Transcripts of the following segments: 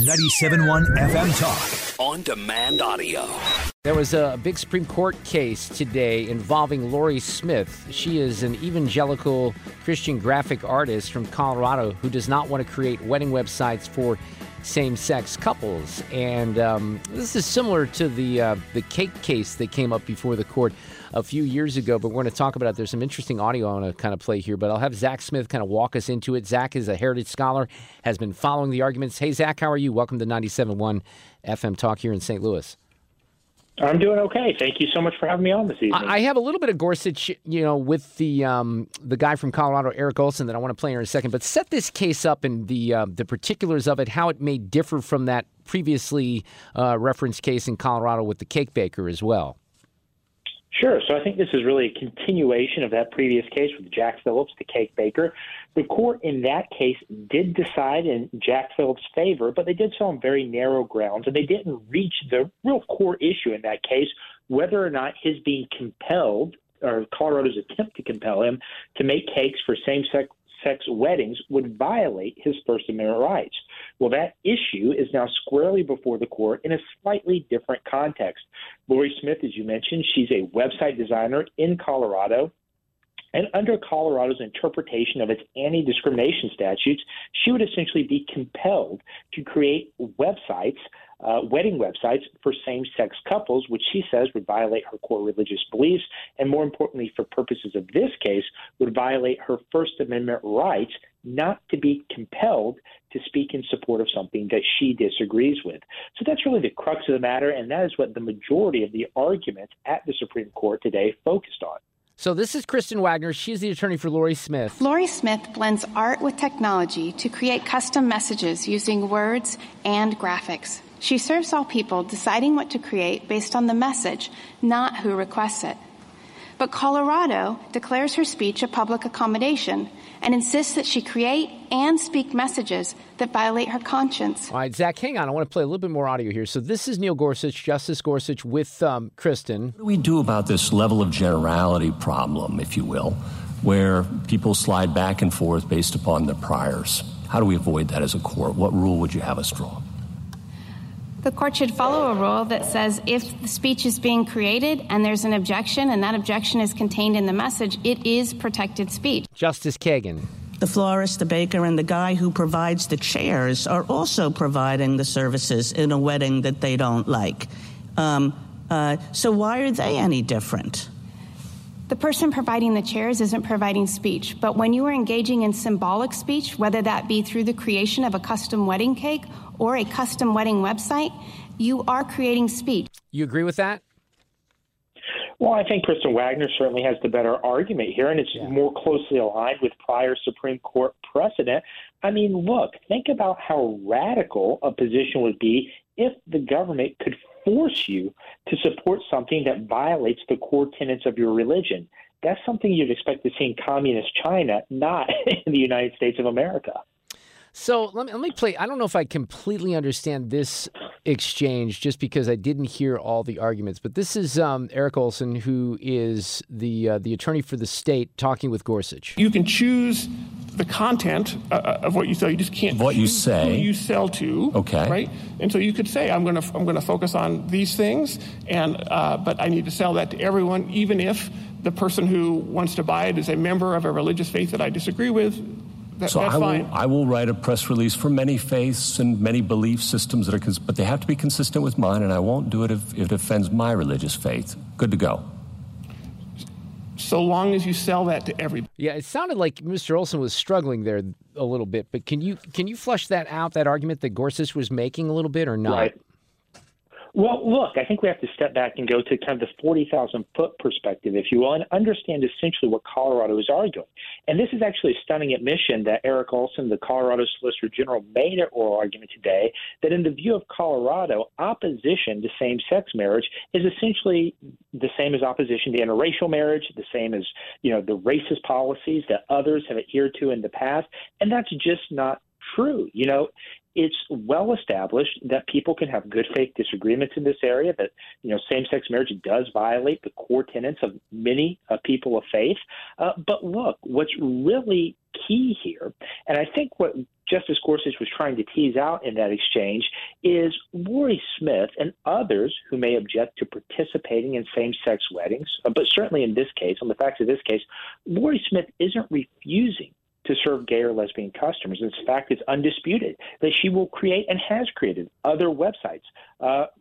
97.1 FM Talk. On demand audio. There was a big Supreme Court case today involving Lori Smith. She is an evangelical Christian graphic artist from Colorado who does not want to create wedding websites for same-sex couples. And this is similar to the cake case that came up before the court a few years ago, but we're going to talk about it. There's some interesting audio I want to kind of play here, but I'll have Zach Smith kind of walk us into it. Zach is a Heritage scholar, has been following the arguments. Hey, Zach, how are you? Welcome to 97.1 FM Talk here in St. Louis. I'm doing okay. Thank you so much for having me on this evening. I have a little bit of Gorsuch, with the guy from Colorado, Eric Olson, that I want to play in a second. But set this case up and the particulars of it, how it may differ from that previously referenced case in Colorado with the cake baker as well. Sure. So I think this is really a continuation of that previous case with Jack Phillips, the cake baker. The court in that case did decide in Jack Phillips' favor, but they did so on very narrow grounds, and they didn't reach the real core issue in that case, whether or not his being compelled, or Colorado's attempt to compel him, to make cakes for same-sex weddings would violate his First Amendment rights. Well, that issue is now squarely before the court in a slightly different context. Lori Smith, as you mentioned, she's a website designer in Colorado. And under Colorado's interpretation of its anti-discrimination statutes, she would essentially be compelled to create websites, wedding websites for same-sex couples, which she says would violate her core religious beliefs, and more importantly, for purposes of this case, would violate her First Amendment rights not to be compelled to speak in support of something that she disagrees with. So that's really the crux of the matter, and that is what the majority of the arguments at the Supreme Court today focused on. So this is Kristen Wagner. She's the attorney for Lori Smith. Lori Smith blends art with technology to create custom messages using words and graphics. She serves all people, deciding what to create based on the message, not who requests it. But Colorado declares her speech a public accommodation and insists that she create and speak messages that violate her conscience. All right, Zach, hang on. I want to play a little bit more audio here. So this is Neil Gorsuch, Justice Gorsuch, with Kristen. What do we do about this level of generality problem, if you will, where people slide back and forth based upon their priors? How do we avoid that as a court? What rule would you have us draw? The court should follow a rule that says if the speech is being created and there's an objection and that objection is contained in the message, it is protected speech. Justice Kagan. The florist, the baker, and the guy who provides the chairs are also providing the services in a wedding that they don't like. So why are they any different? The person providing the chairs isn't providing speech, but when you are engaging in symbolic speech, whether that be through the creation of a custom wedding cake or a custom wedding website, you are creating speech. You agree with that? Well, I think Kristen Wagner certainly has the better argument here, and it's more closely aligned with prior Supreme Court precedent. I mean, look, think about how radical a position would be if the government could force you to support something that violates the core tenets of your religion. That's something you'd expect to see in communist China, not in the United States of America. So let me play. I don't know if I completely understand this exchange just because I didn't hear all the arguments, but this is Eric Olson, who is the attorney for the state, talking with Gorsuch. You can choose the content of what you sell. You just can't what you say. Who you sell to, okay, right? And so you could say, I'm going to focus on these things, and but I need to sell that to everyone, even if the person who wants to buy it is a member of a religious faith that I disagree with. I will write a press release for many faiths and many belief systems, but they have to be consistent with mine, and I won't do it if it offends my religious faith. Good to go. So long as you sell that to everybody. Yeah, it sounded like Mr. Olson was struggling there a little bit, but can you flesh that out, that argument that Gorsuch was making a little bit or not? Right. Well, look, I think we have to step back and go to kind of the 40,000-foot perspective, if you will, and understand essentially what Colorado is arguing. And this is actually a stunning admission that Eric Olson, the Colorado Solicitor General, made at oral argument today, that in the view of Colorado, opposition to same-sex marriage is essentially the same as opposition to interracial marriage, the same as, you know, the racist policies that others have adhered to in the past, and that's just not true. You know, it's well established that people can have good faith disagreements in this area, that, you know, same-sex marriage does violate the core tenets of many people of faith. But look, what's really key here, and I think what Justice Gorsuch was trying to tease out in that exchange, is Lori Smith and others who may object to participating in same-sex weddings, but certainly in this case, on the facts of this case, Lori Smith isn't refusing to serve gay or lesbian customers. In fact, it's undisputed that she will create and has created other websites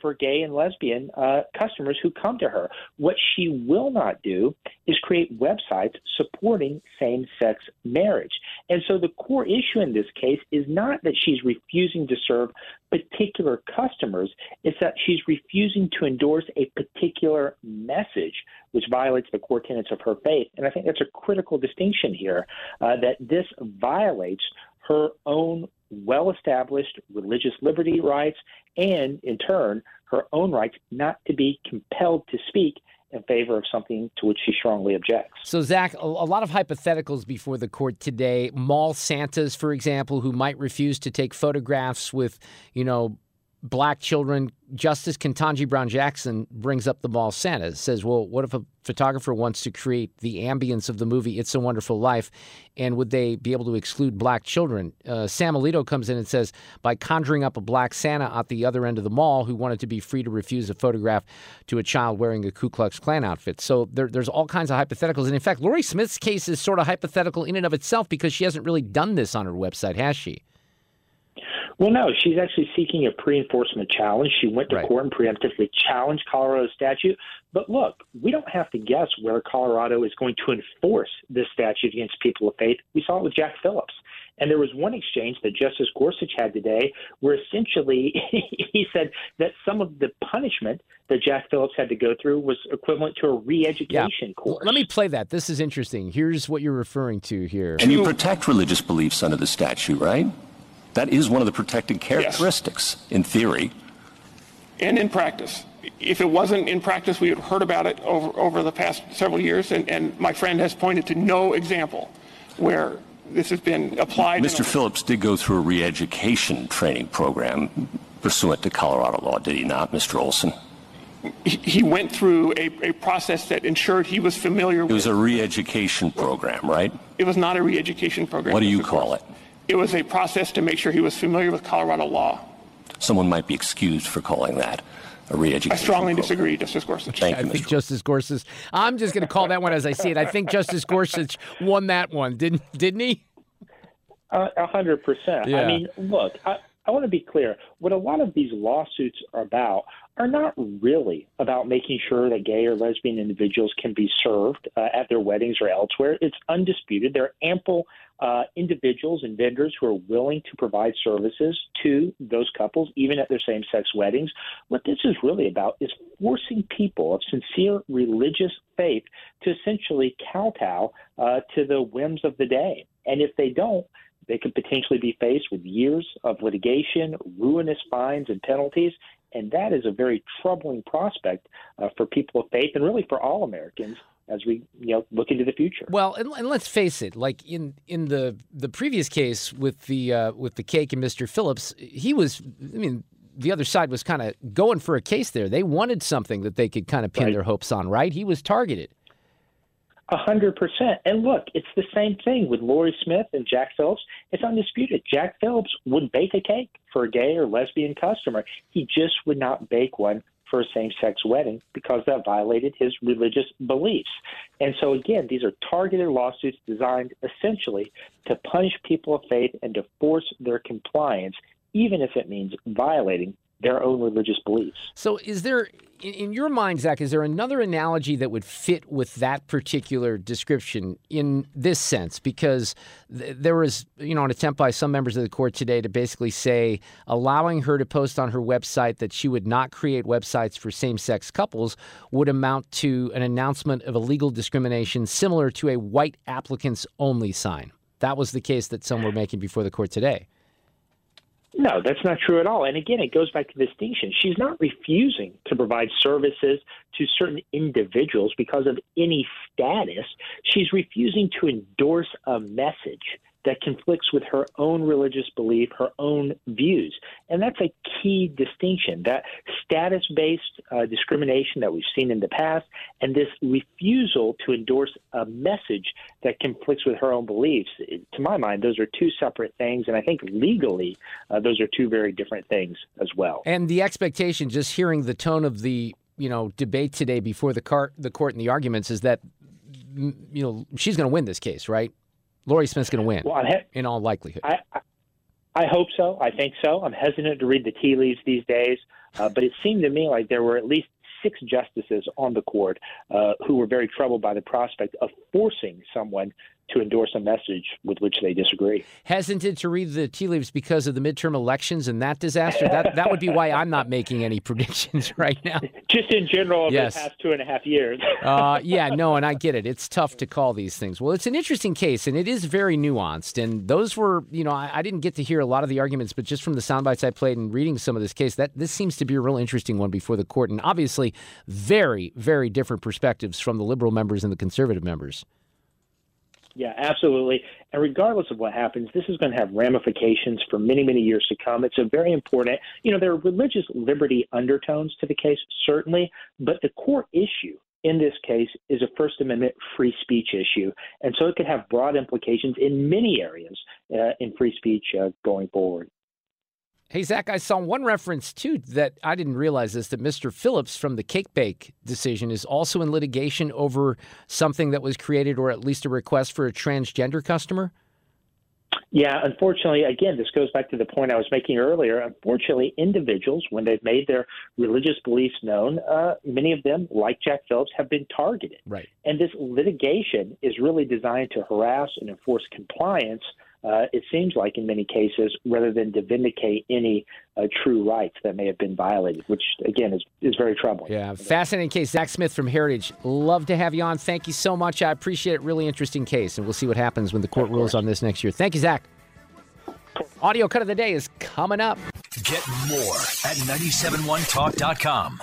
for gay and lesbian customers who come to her. What she will not do is create websites supporting same-sex marriage. And so the core issue in this case is not that she's refusing to serve particular customers, it's that she's refusing to endorse a particular message, which violates the core tenets of her faith. And I think that's a critical distinction here, that this violates her own well-established religious liberty rights and, in turn, her own rights not to be compelled to speak in favor of something to which she strongly objects. So, Zach, a lot of hypotheticals before the court today. Mall Santas, for example, who might refuse to take photographs with, you know, black children. Justice Katanji Brown Jackson brings up the Mall Santas, says, well, what if a photographer wants to create the ambience of the movie It's a Wonderful Life, and would they be able to exclude black children? Sam Alito comes in and says, by conjuring up a black Santa at the other end of the mall who wanted to be free to refuse a photograph to a child wearing a Ku Klux Klan outfit. So there's all kinds of hypotheticals. And in fact, Lori Smith's case is sort of hypothetical in and of itself because she hasn't really done this on her website, has she? Well, no, she's actually seeking a pre-enforcement challenge. She went to court and preemptively challenged Colorado's statute. But look, we don't have to guess where Colorado is going to enforce this statute against people of faith. We saw it with Jack Phillips. And there was one exchange that Justice Gorsuch had today where essentially he said that some of the punishment that Jack Phillips had to go through was equivalent to a re-education course. Let me play that. This is interesting. Here's what you're referring to here. And you protect religious beliefs under the statute, right? That is one of the protected characteristics, yes, in theory. And in practice. If it wasn't in practice, we had heard about it over the past several years, and my friend has pointed to no example where this has been applied. Mr. Phillips did go through a re-education training program pursuant to Colorado law, did he not, Mr. Olson? He went through a process that ensured he was familiar with... It was a re-education program, right? It was not a re-education program. What do you call it? It was a process to make sure he was familiar with Colorado law. Someone might be excused for calling that a re-education. I strongly disagree, Justice Gorsuch. Thank you, I think Justice Gorsuch. I'm just going to call that one as I see it. I think Justice Gorsuch won that one, didn't he? 100%. Yeah. I mean, look, I want to be clear. What a lot of these lawsuits are about are not really about making sure that gay or lesbian individuals can be served at their weddings or elsewhere. It's undisputed. There are ample individuals and vendors who are willing to provide services to those couples, even at their same-sex weddings. What this is really about is forcing people of sincere religious faith to essentially kowtow to the whims of the day. And if they don't, they could potentially be faced with years of litigation, ruinous fines and penalties, and that is a very troubling prospect for people of faith and really for all Americans as we, you know, look into the future. Well, and let's face it, like in the previous case with the cake and Mr. Phillips, he was, I mean, the other side was kind of going for a case there. They wanted something that they could kind of pin their hopes on, right? He was targeted. 100%. And look, it's the same thing with Lori Smith and Jack Phillips. It's undisputed. Jack Phillips would bake a cake for a gay or lesbian customer. He just would not bake one for a same-sex wedding because that violated his religious beliefs. And so, again, these are targeted lawsuits designed essentially to punish people of faith and to force their compliance, even if it means violating their own religious beliefs. So is there, in your mind, Zach, is there another analogy that would fit with that particular description in this sense? Because there was, an attempt by some members of the court today to basically say allowing her to post on her website that she would not create websites for same-sex couples would amount to an announcement of illegal discrimination similar to a white applicants only sign. That was the case that some were making before the court today. No, that's not true at all. And again, it goes back to the distinction. She's not refusing to provide services to certain individuals because of any status. She's refusing to endorse a message that conflicts with her own religious belief, her own views. And that's a key distinction, that status-based discrimination that we've seen in the past and this refusal to endorse a message that conflicts with her own beliefs. To my mind, those are two separate things, and I think legally those are two very different things as well. And the expectation, just hearing the tone of the debate today before the court and the arguments, is that she's going to win this case, right? Lori Smith's going to win, in all likelihood. I hope so. I think so. I'm hesitant to read the tea leaves these days, but it seemed to me like there were at least 6 justices on the court who were very troubled by the prospect of forcing someone to endorse a message with which they disagree. Hesitant to read the tea leaves because of the midterm elections and that disaster? That would be why I'm not making any predictions right now. Just in general over the past 2.5 years. And I get it. It's tough to call these things. Well, it's an interesting case, and it is very nuanced. And those were, I didn't get to hear a lot of the arguments, but just from the sound bites I played and reading some of this case, this seems to be a real interesting one before the court. And obviously, very, very different perspectives from the liberal members and the conservative members. Yeah, absolutely. And regardless of what happens, this is going to have ramifications for many, many years to come. It's a very important, there are religious liberty undertones to the case, certainly, but the core issue in this case is a First Amendment free speech issue. And so it could have broad implications in many areas in free speech going forward. Hey, Zach, I saw one reference, too, that I didn't realize this, that Mr. Phillips from the Cake Bake decision is also in litigation over something that was created or at least a request for a transgender customer. Yeah, unfortunately, again, this goes back to the point I was making earlier. Unfortunately, individuals, when they've made their religious beliefs known, many of them, like Jack Phillips, have been targeted. Right. And this litigation is really designed to harass and enforce compliance, it seems like in many cases, rather than to vindicate any true rights that may have been violated, which, again, is very troubling. Yeah, fascinating case. Zach Smith from Heritage, love to have you on. Thank you so much. I appreciate it. Really interesting case, and we'll see what happens when the court rules on this next year. Thank you, Zach. Audio Cut of the Day is coming up. Get more at 971talk.com.